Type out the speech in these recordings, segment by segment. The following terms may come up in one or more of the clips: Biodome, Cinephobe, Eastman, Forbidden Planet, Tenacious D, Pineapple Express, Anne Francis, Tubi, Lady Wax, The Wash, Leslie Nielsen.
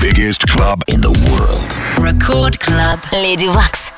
biggest club in the world. Record Club. Lady Wax.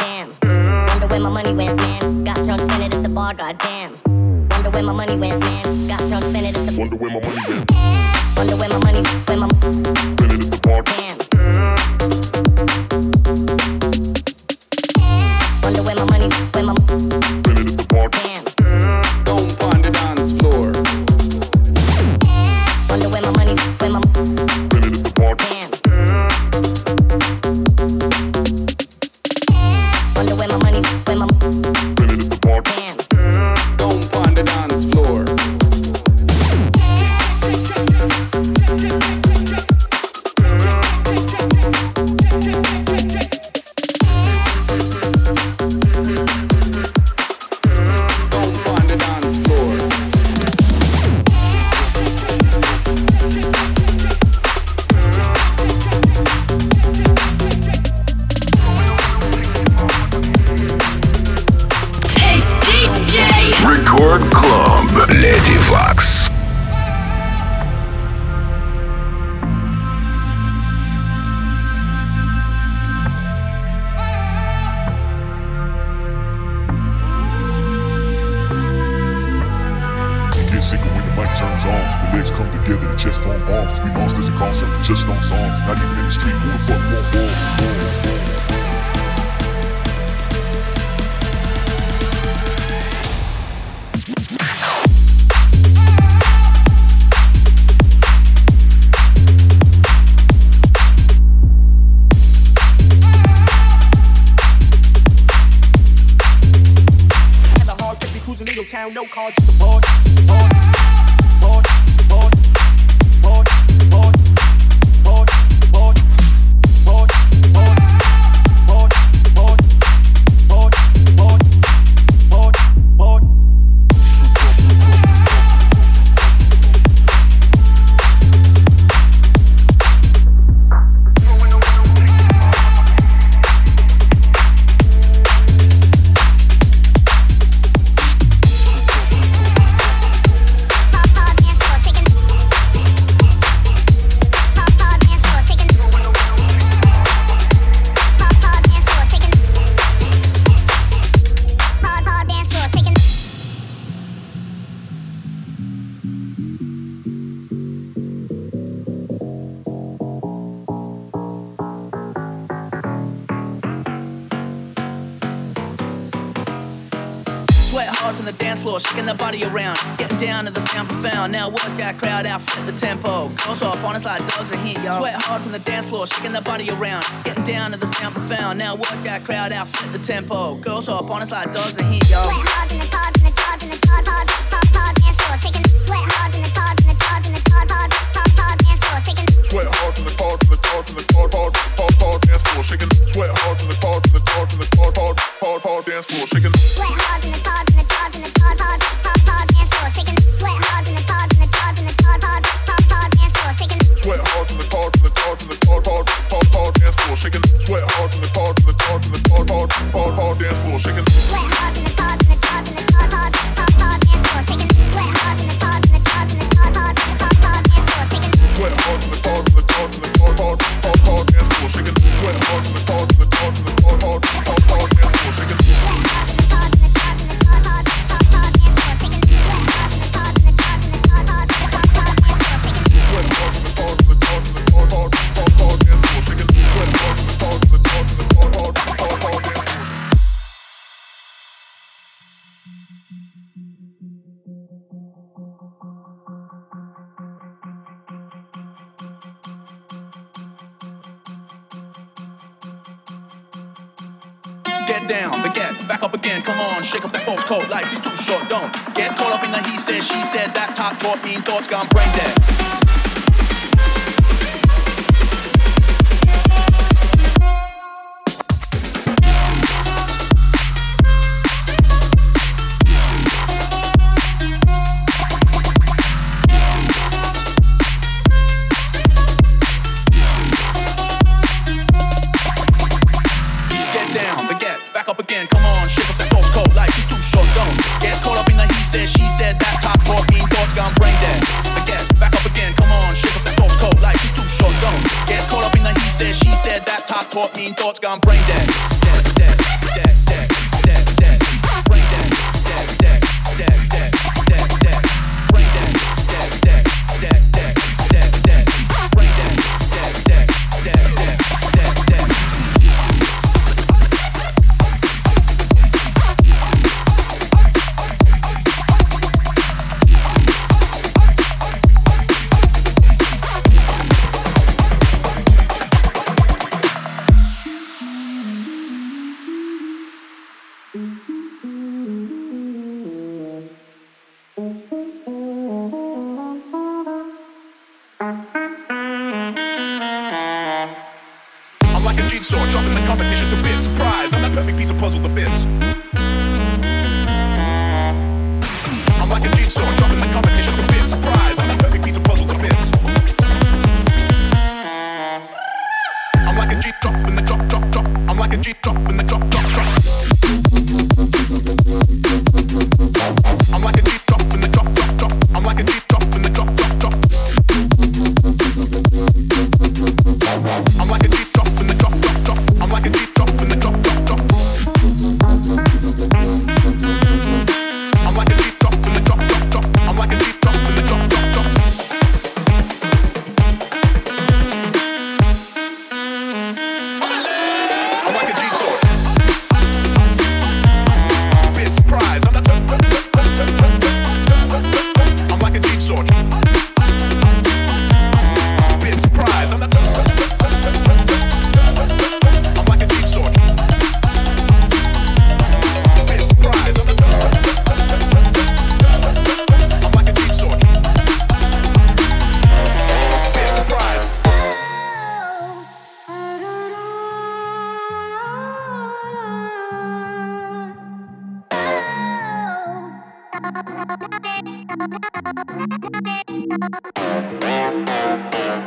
damn. Wonder where my money went, man. Got drunk, spent it at the bar, goddamn. Wonder where my money went, man. Got drunk, spent it at the. Wonder where my money went. Wonder where my money, where my spent it at the bar, damn. Wonder where my money, where my spent it at the bar, damn. Don't find the dance floor. Wonder where my money, where my spent it at the bar, damn. Wonder where my money, where my spend it at the bar, damn. Don't find the dance floor. Lady Wax. Turns on, the legs come together, the chest form arms. We monsters in concert, just on song. Not even in the street, who the fuck won't fall? Town, no cards, just a board, board, board, board, board, board, board, board, board, board, board, board, board, board, board, board. From the dance floor, shaking the body around, getting down to the sound profound. Now work that crowd out, flip the tempo. Girls are up on us like dogs in here, yo. Sweat hard from the dance floor, shaking the body around, getting down to the sound profound. Now work that crowd out, flip the tempo. Girls are up on us like dogs in here, yo. Sweat hard in the pod, in the pod, in the pod, pod, pod, pod dance floor, shaking. Sweat hard in the pod, in the pod, in the pod, pod, pod, pod dance floor, shaking. Sweat hard in the pod, in the pod, in the pod, pod, pod, pod dance floor, shaking. Sweat hard in the pod, in the pod, in the pod, pod, pod, pod dance floor, shaking. Sweat hard in the pod. Get down, but get back up again, come on, shake up that false coat, life is too short, don't get caught up in the he said, she said, that top taught mean thoughts gone brain dead. She said that top talk mean thoughts gone brain dead. perfect piece of puzzle defense. I'm like a jigsaw, dropping the competition for bits. Surprise, I'm the perfect piece of puzzle defense. I'm like a G drop in the drop, drop, drop. I'm like a G drop in the drop, drop, drop. I'm like a G drop in the drop, drop, drop. I'm like a G drop in the drop, drop, drop. I'm like a G drop in the drop, drop, drop. I'm like a G drop in the drop, drop, drop. I'm like a G drop in the drop, drop, drop. I'm like a G drop in the drop, drop, drop. I'm like a G sword. Bit surprise. I'm like a G sword. Bit surprise. I'm like a G sword. Bit surprise. I'm like a G sword. Bit surprise.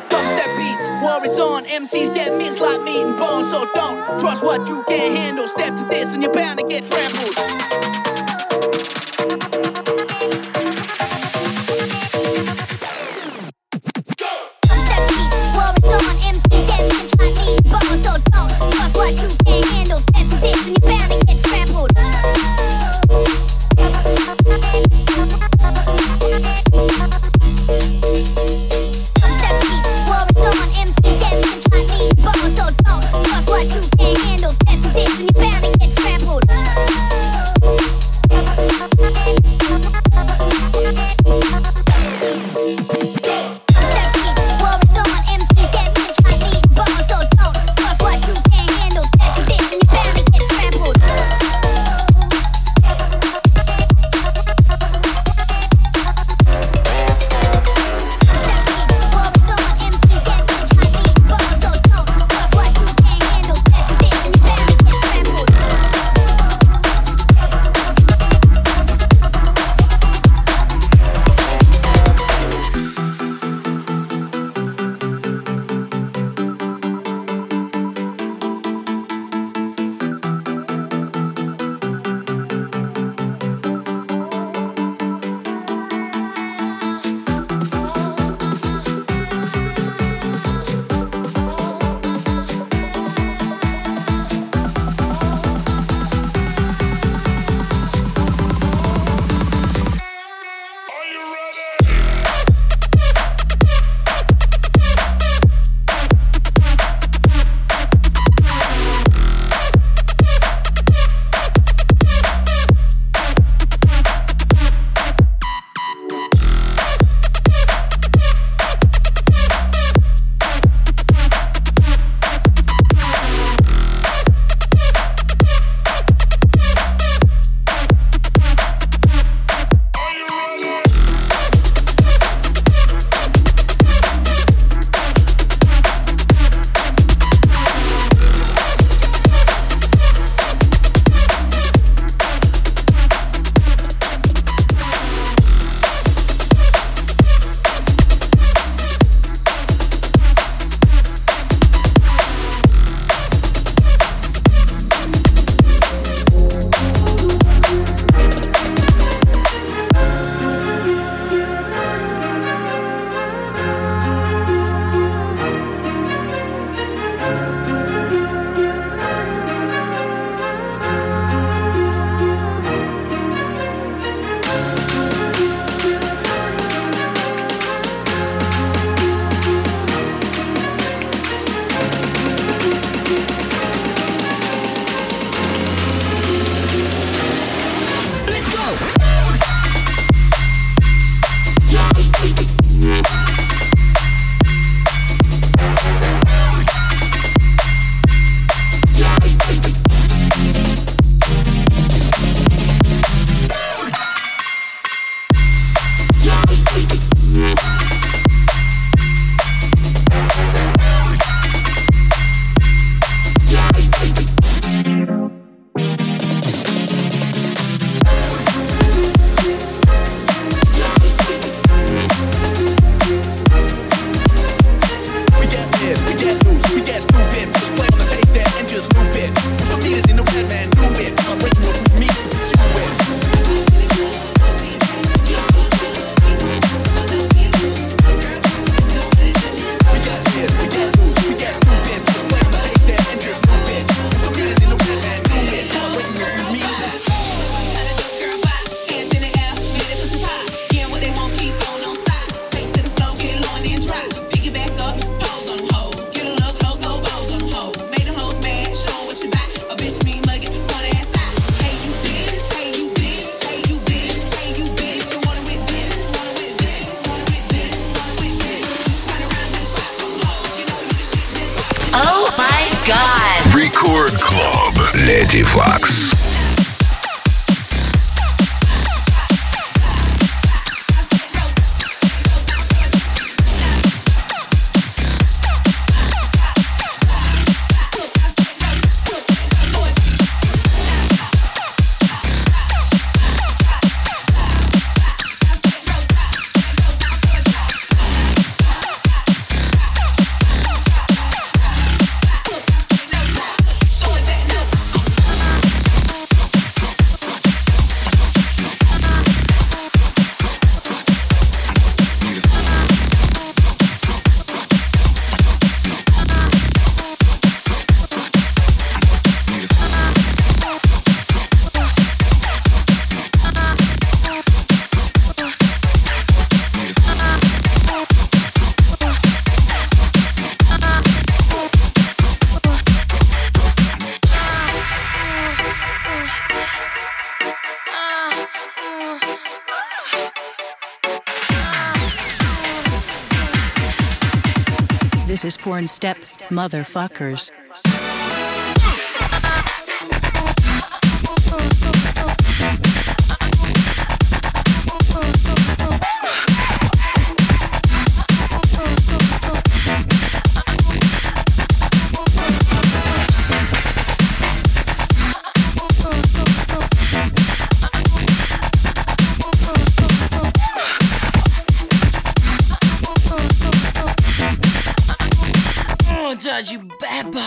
Bust that beats, war is on. MCs get minced like meat and bones, so don't trust what you can't handle. Step to this and you're bound to get trampled. Bust that beats, war is on. MCs get minced like meat and bones, so don't trust what you can't handle. Step to this and you're bound to get trampled. Bust that beat, war is on. MCs get minced like meat and bones, so don't trust what you can't handle. Step to this and you're bound to get trampled. Bust that beat, war is on. MCs get minced like meat and bones, so don't trust what you can't handle. Step to this and you're bound to get trampled. Bust that beat, war is on. MCs get minced like meat and bones, so don't trust what you can't handle. Step to this and you're bound to get trampled. Record Club. Lady Wax. This is porn step, motherfuckers. You bad boy.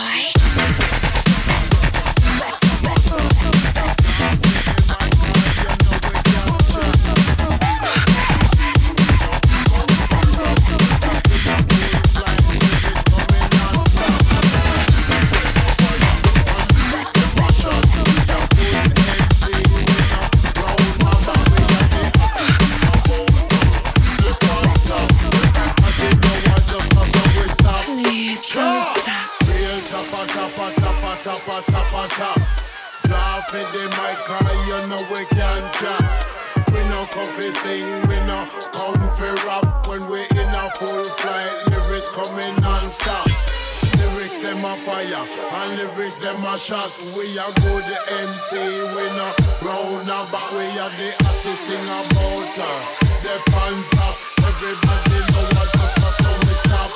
Shots. We are good MC, we no round about, we are the hottest thing about her. The pan top, everybody know what us are, so we stop.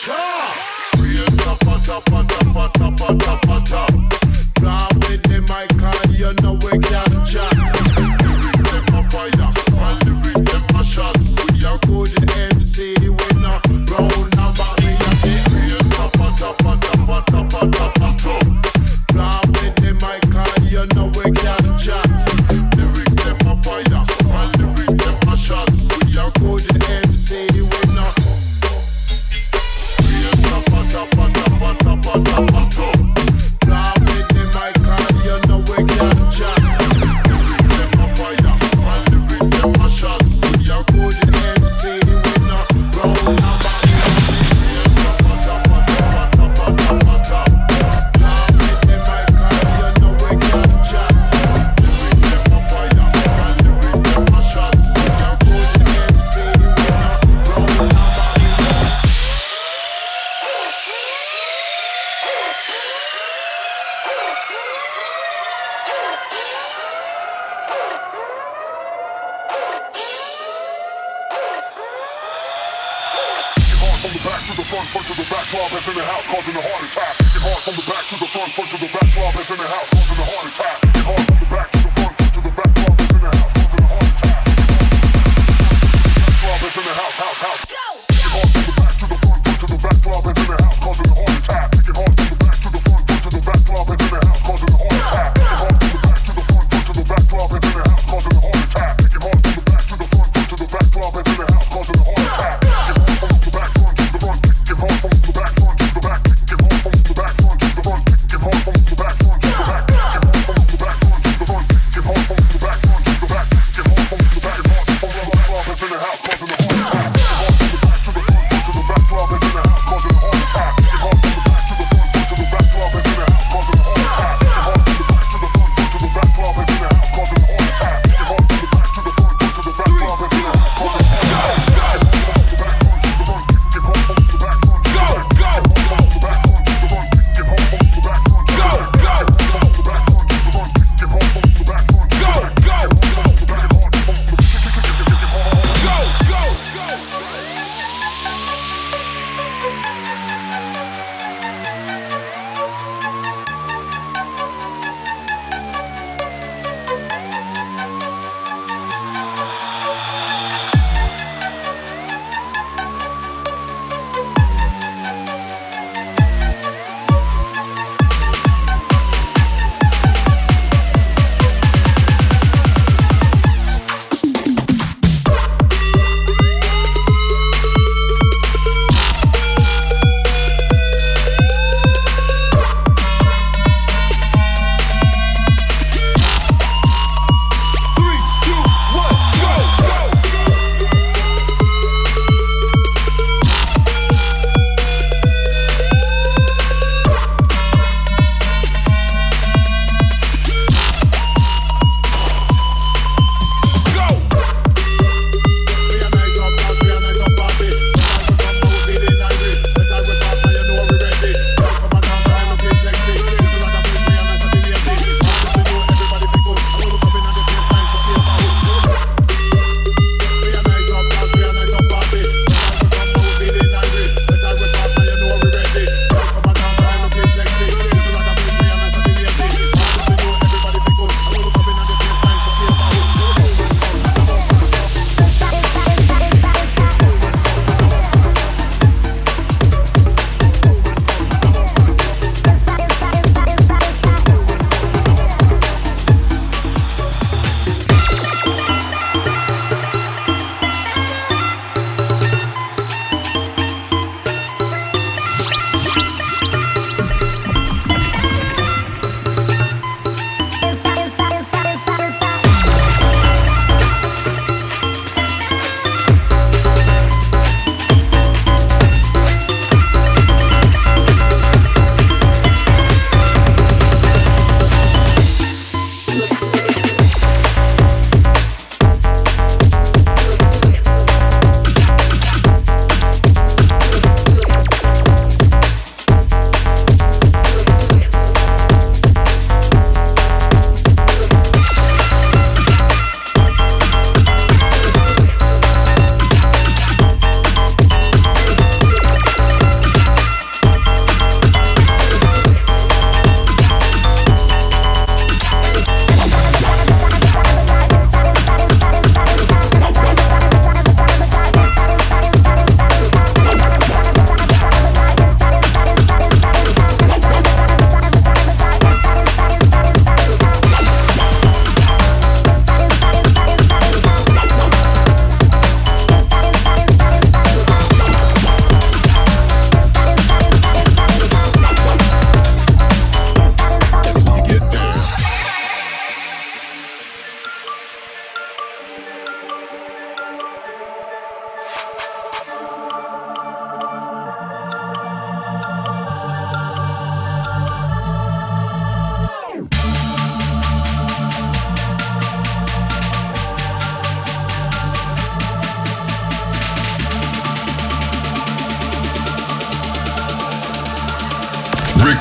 Chop! Real topper, topper, topper, topper, topper, top. Drop with the mic and you know we can chat. Lyrics them a fire, and lyrics them a shots. We are good MC, we no round about, we are the real topper, topper, topper, topper, topper, top. Drop with the mic and you know we can chat. Lyrics them a fire and lyrics them a shots. We are good MC, we know. We are tapa tapa tapa tapa tapa top. Drop with the mic and you know we can chat. Lyrics them a fire and lyrics them a shots. We are good MC, we know. Roll up. In the house causing a heart attack. Get hard from the back to the front, front to the back. Slob is in the house causing a heart attack. Get hard from the back to the front, front to the back. Slob is in the house causing a heart attack. Slob is in the house, house, house. Get hard from the back to the front, front to the back. Slob is in the house causing a heart attack. Get hard from the back to the front, front to the back. Slob is in the house causing a heart attack. Get hard from the back to the front, front to the back. Slob is in the house causing a heart attack. Get hard from the back to the front, front to the back. Slob is in the house causing a heart attack. Get home from the back, front to the back.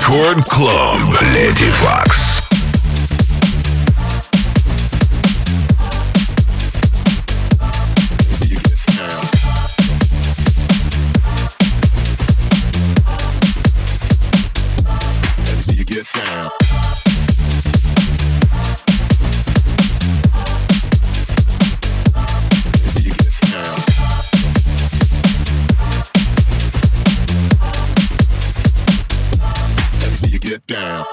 Рекорд Клуб Lady Wax. Down.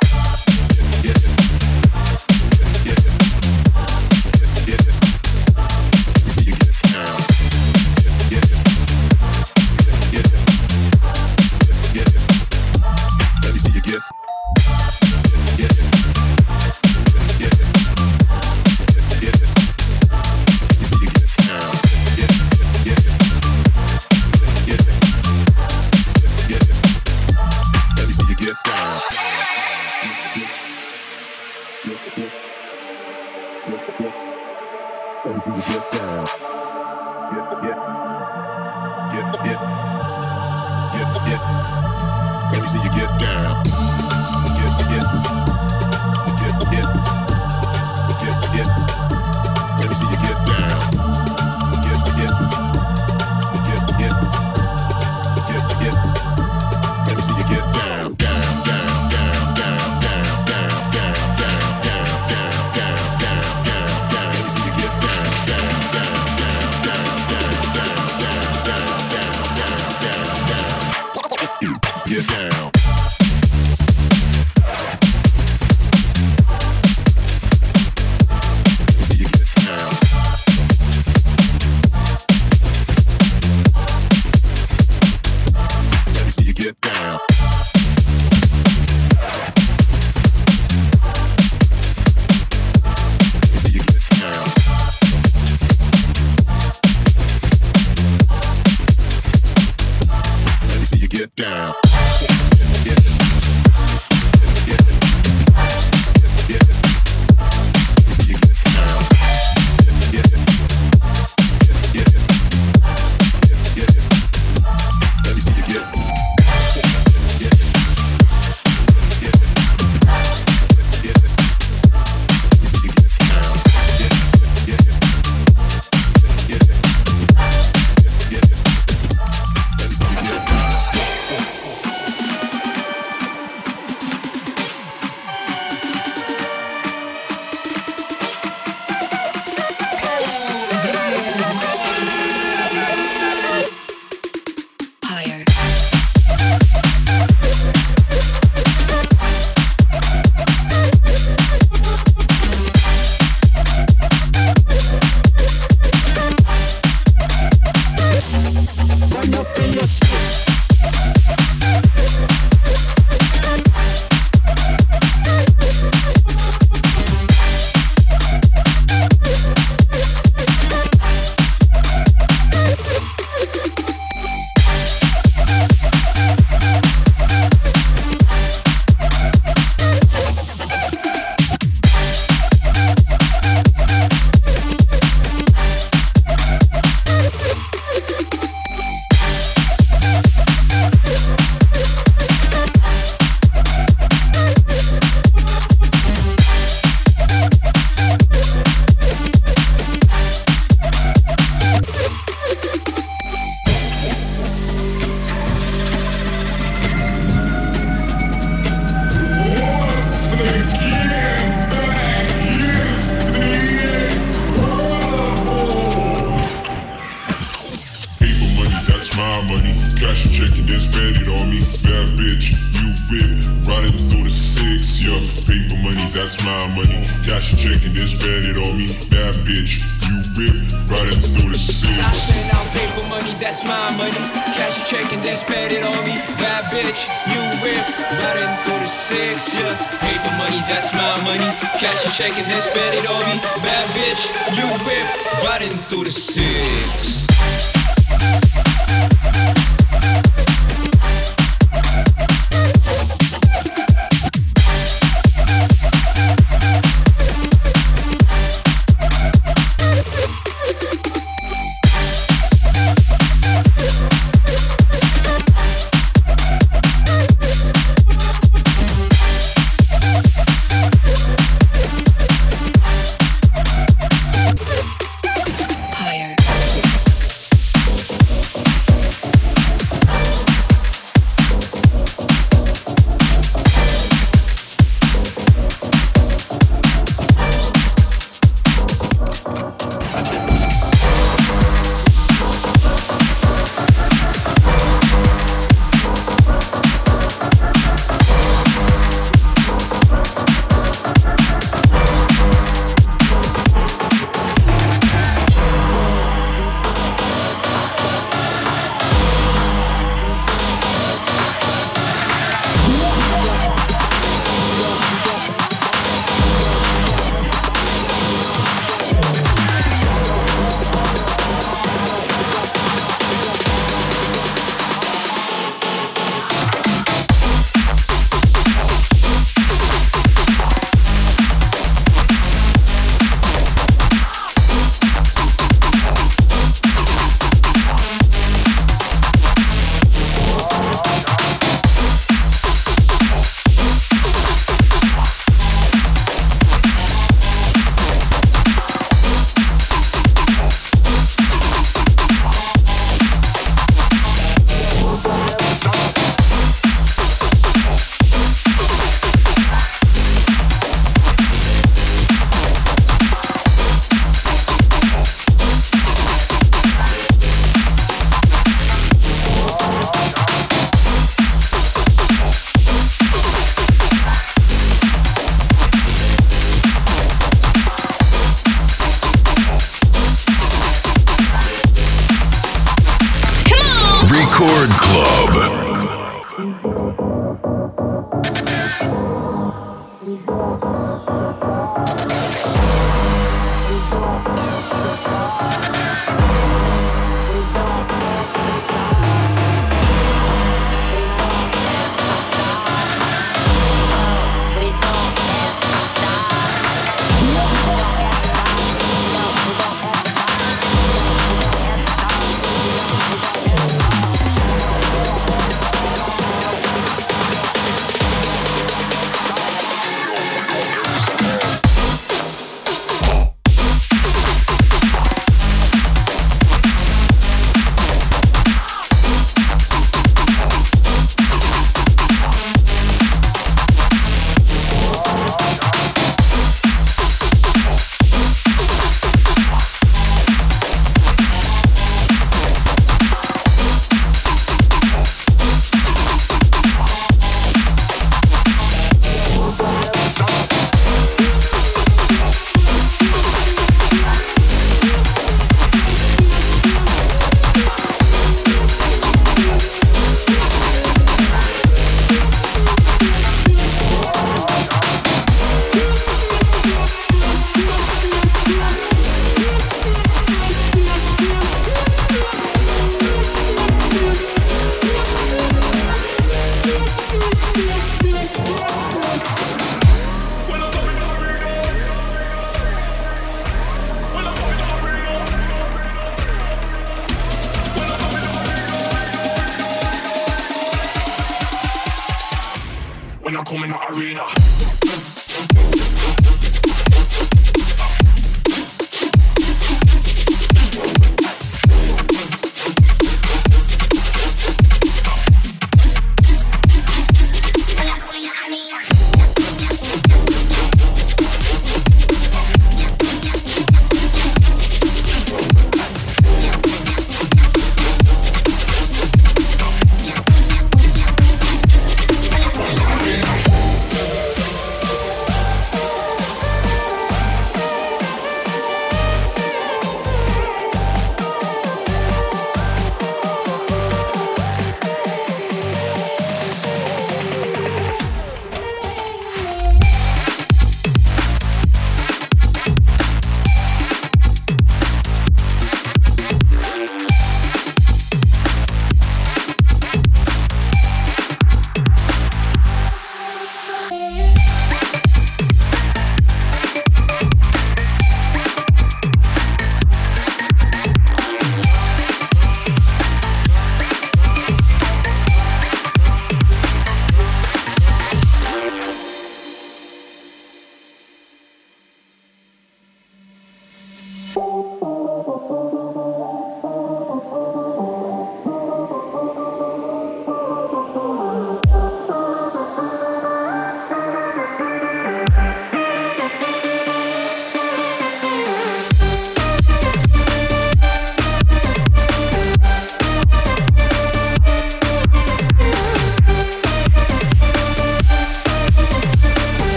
Record Club.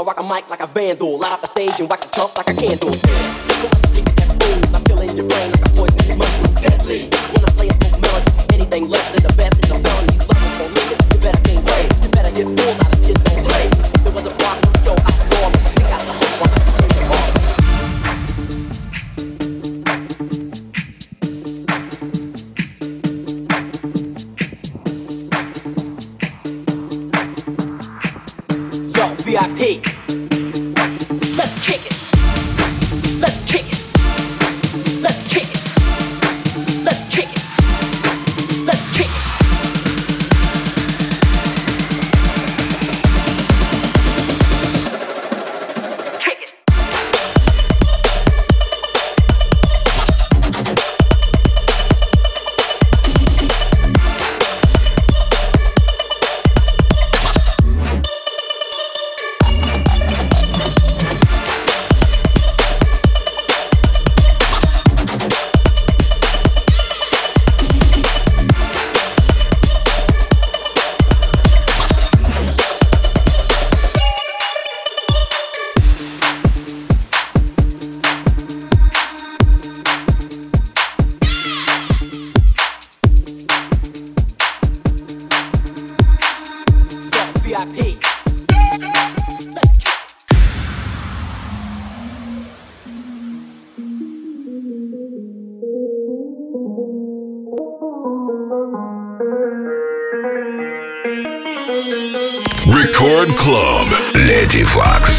I rock a mic like a vandal. Light up the stage and wax the chump like a candle. I'm still in your brain like a poisonous mushroom, deadly. When I play a full melody, anything less than the best is a felony. Fucking don't live it, you better gain weight. You better get full out of shit, don't play. If there was a problem, so I saw me. Take out the whole one, take it off. VIP. Let's kick it. Let's kick it. Let's kick it. Let's kick it. Let's kick it. Kick it. Record Club Lady Wax.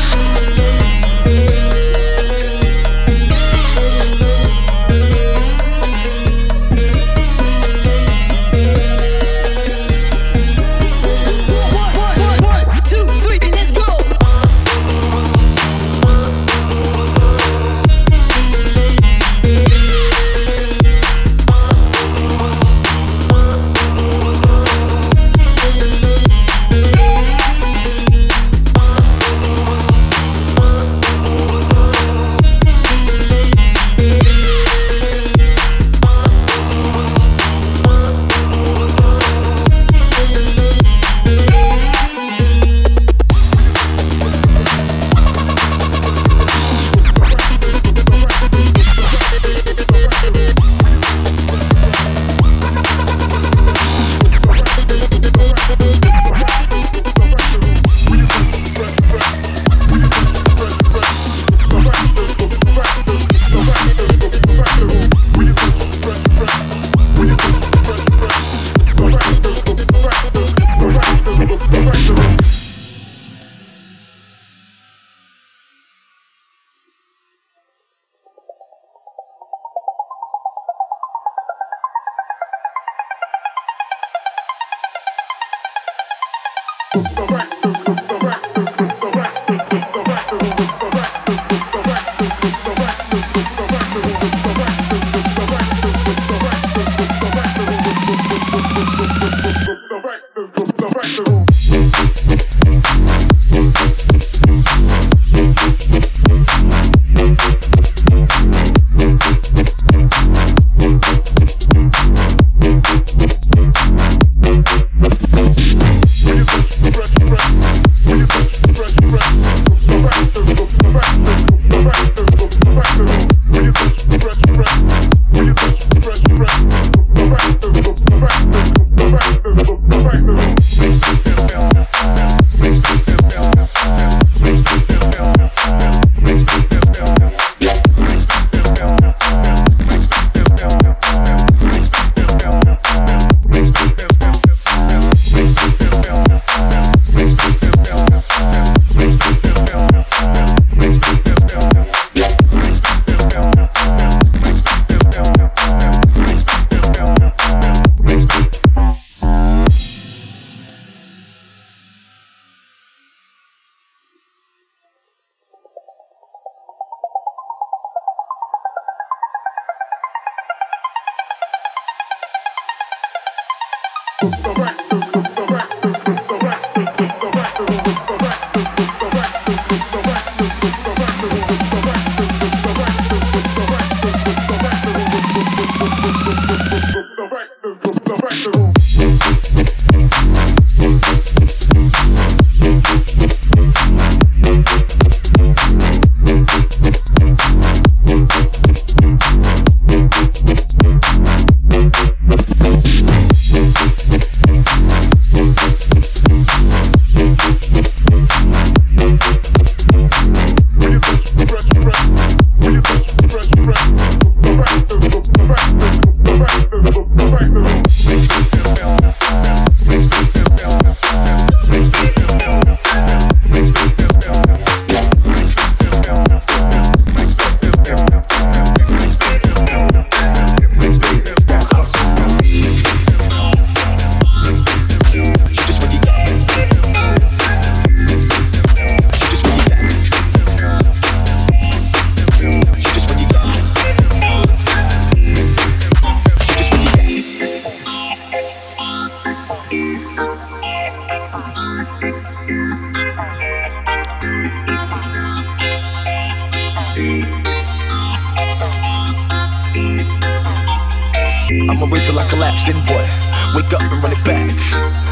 I'ma wait till I collapse, then what? Wake up and run it back.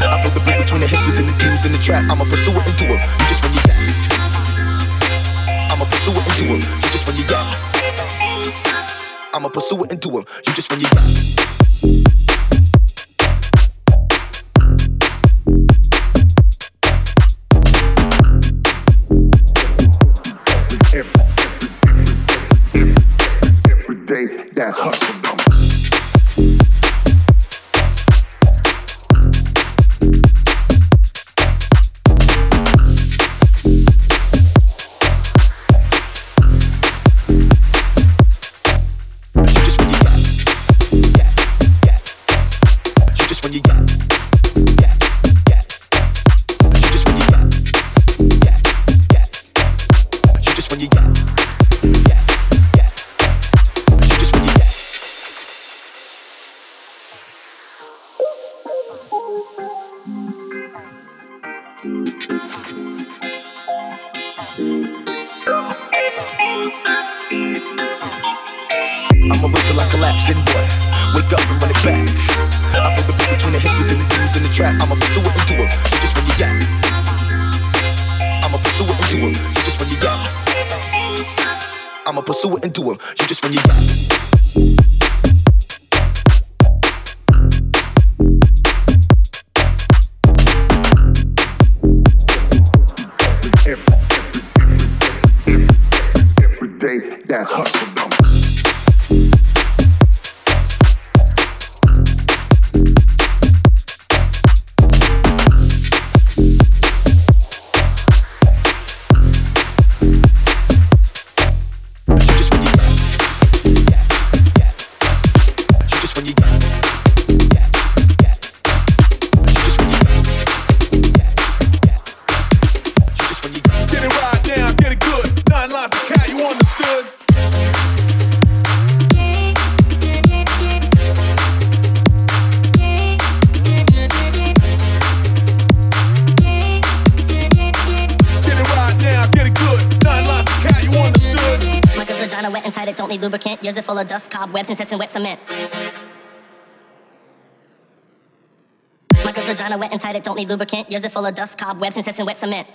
I broke the break between the hipsters and the dudes in the trap. I'ma pursue it and do it, you just run your gap. I'ma pursue it and do it, you just run your gap. I'ma pursue it and do it, you just run your gap. That hustle number. You just when you got, you just when you got, you just when you got, you just when you got. I'ma wait till I collapse and what? Wake up and run it back. I put the break between the hipsters and the dudes in the trap. I'ma pursue it and do it, you just run your gap. I'ma pursue it and do it, you just run your gap. I'ma pursue it and do it, you just run your gap. That hustle number. You just when you got, you just when you got, you just when you got, you just when you got. Get it right now, get it good. 9 lives to count, you understood? Wet and tight, it don't need lubricant. Yours are full of dust, cobwebs, incessant wet cement. My girl's vagina wet and tight, it don't need lubricant. Yours are full of dust, cobwebs, incessant wet cement.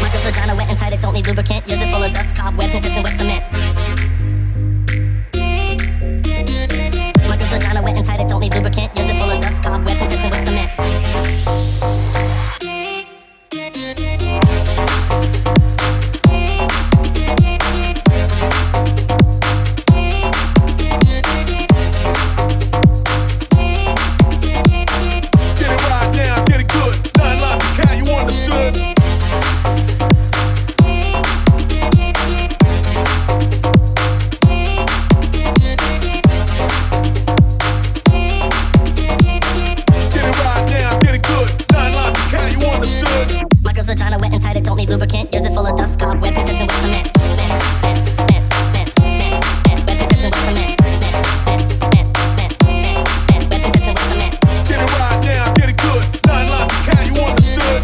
My girl's vagina wet and tight, it don't need lubricant. Yours are full of dust, cobwebs, incessant wet cement. My girl's vagina wet and tight, it don't need lubricant. Yours are full of dust, cobwebs, incessant wet cement. Vagina wet and tight, it don't need lubricant. Yours is full of dust, cobwebs, incessant with cement. Get it right now, get it good. 9 lives to count, you understood? Get it right now, get it good. 9 lives to count, you understood?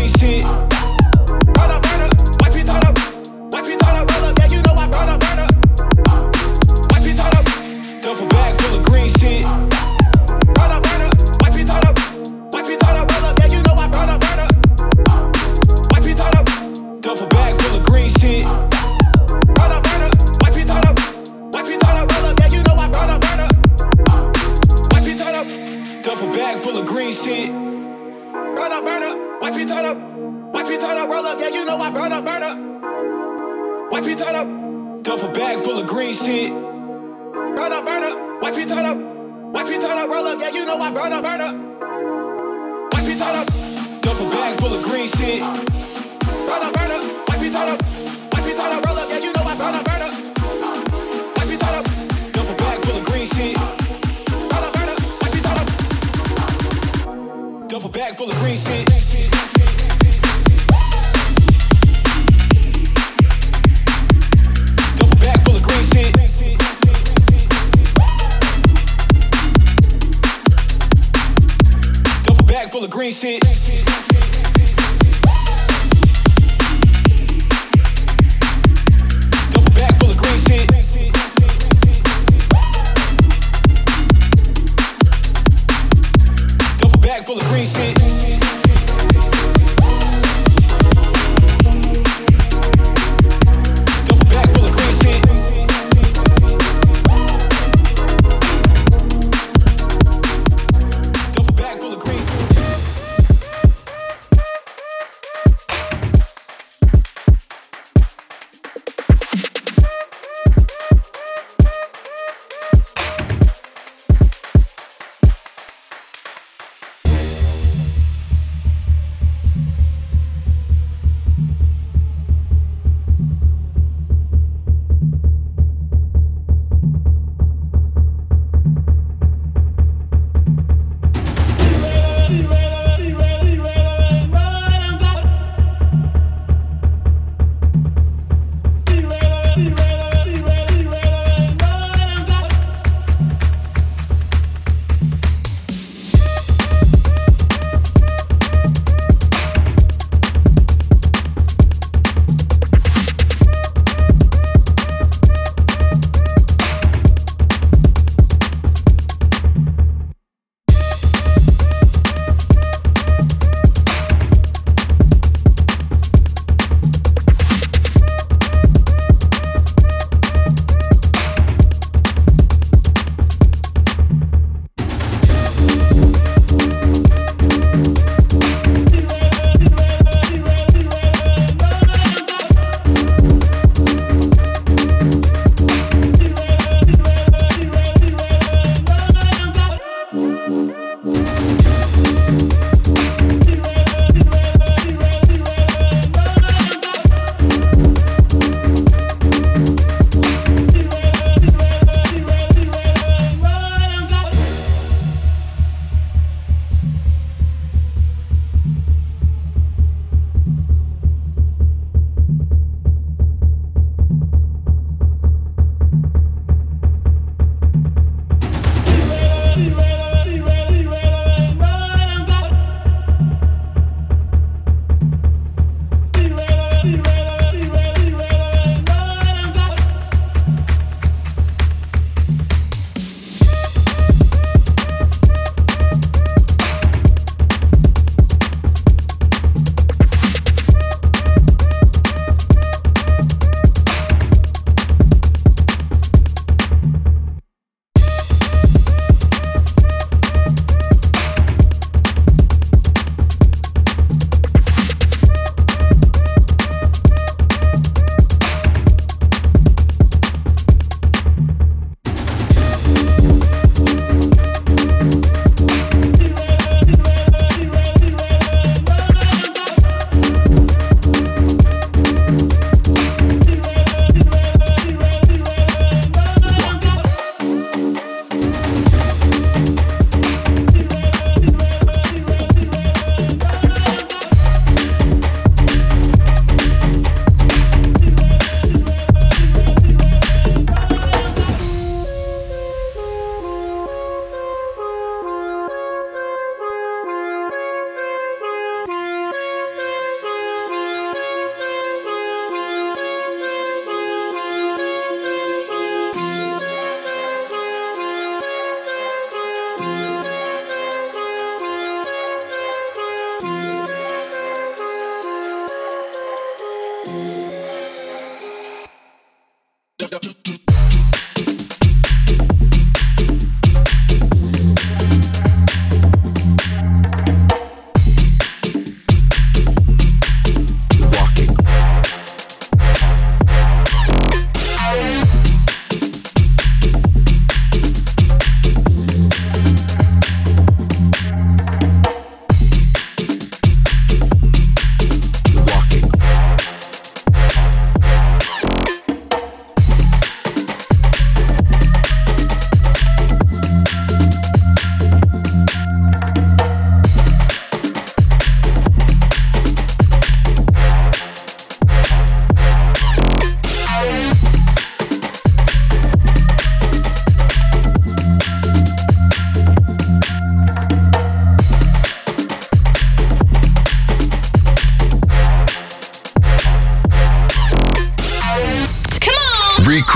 Duffel bag full of green shit. Burn up, burn up. Watch me turn up. Watch me turn up, roll up, yeah, you know I burn up, burn up. Watch me turn up, duffel bag full of green shit. Burn up, burn up, watch me turn up. Watch me turn up, roll up, yeah, you know I burn up, burn up. Watch me turn up, duffel bag full of green shit. Burn up, burn up, watch me turn up. Duffel bag full of green shit. Full of green shit. Double bag full of green shit. Double bag full of green shit. Double bag full of green shit. Double bag full of green.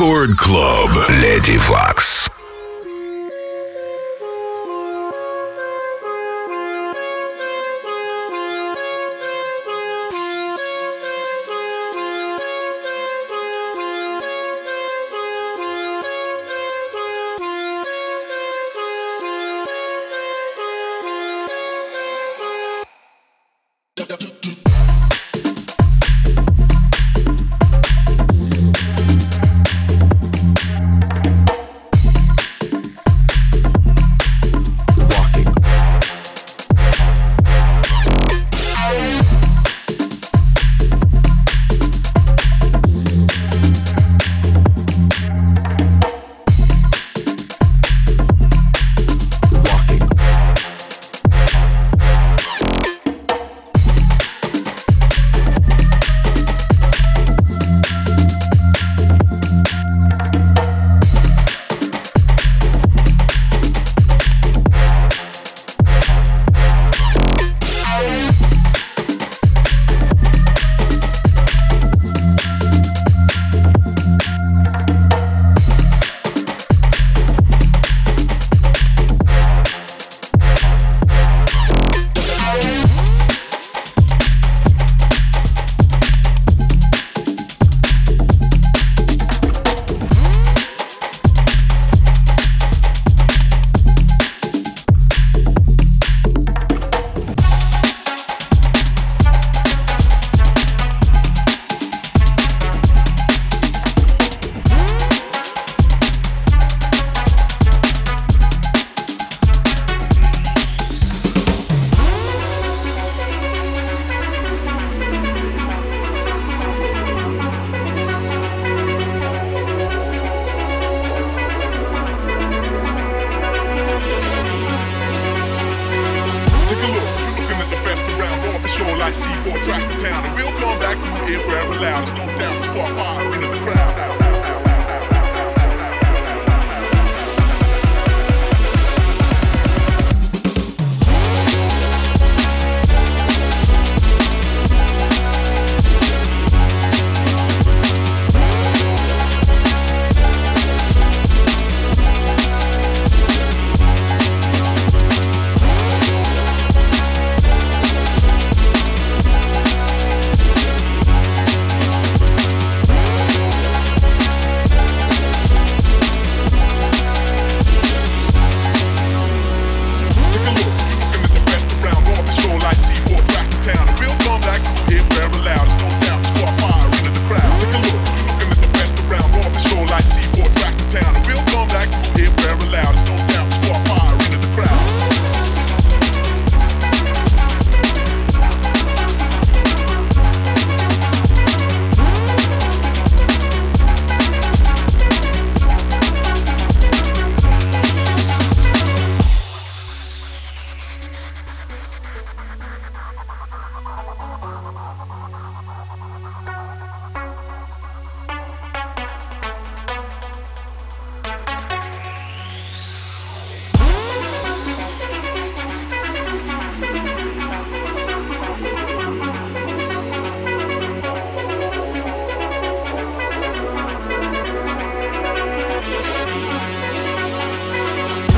Record Club Lady Wax.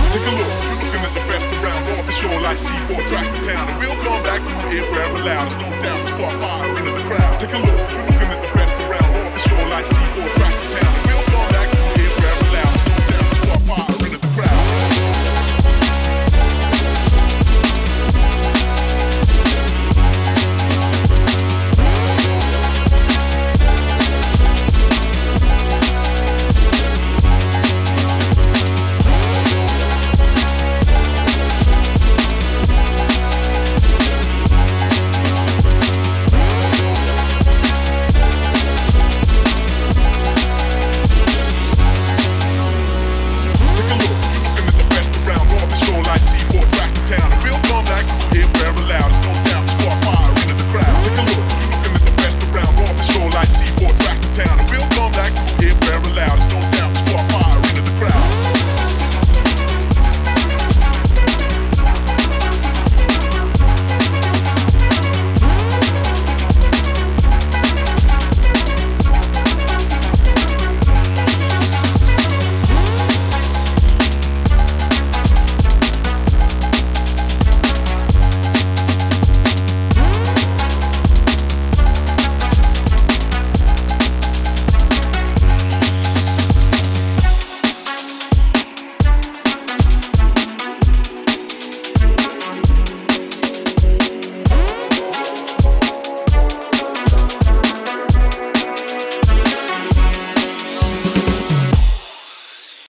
Take a look, you're looking at the best around, all the show I see for a track to town.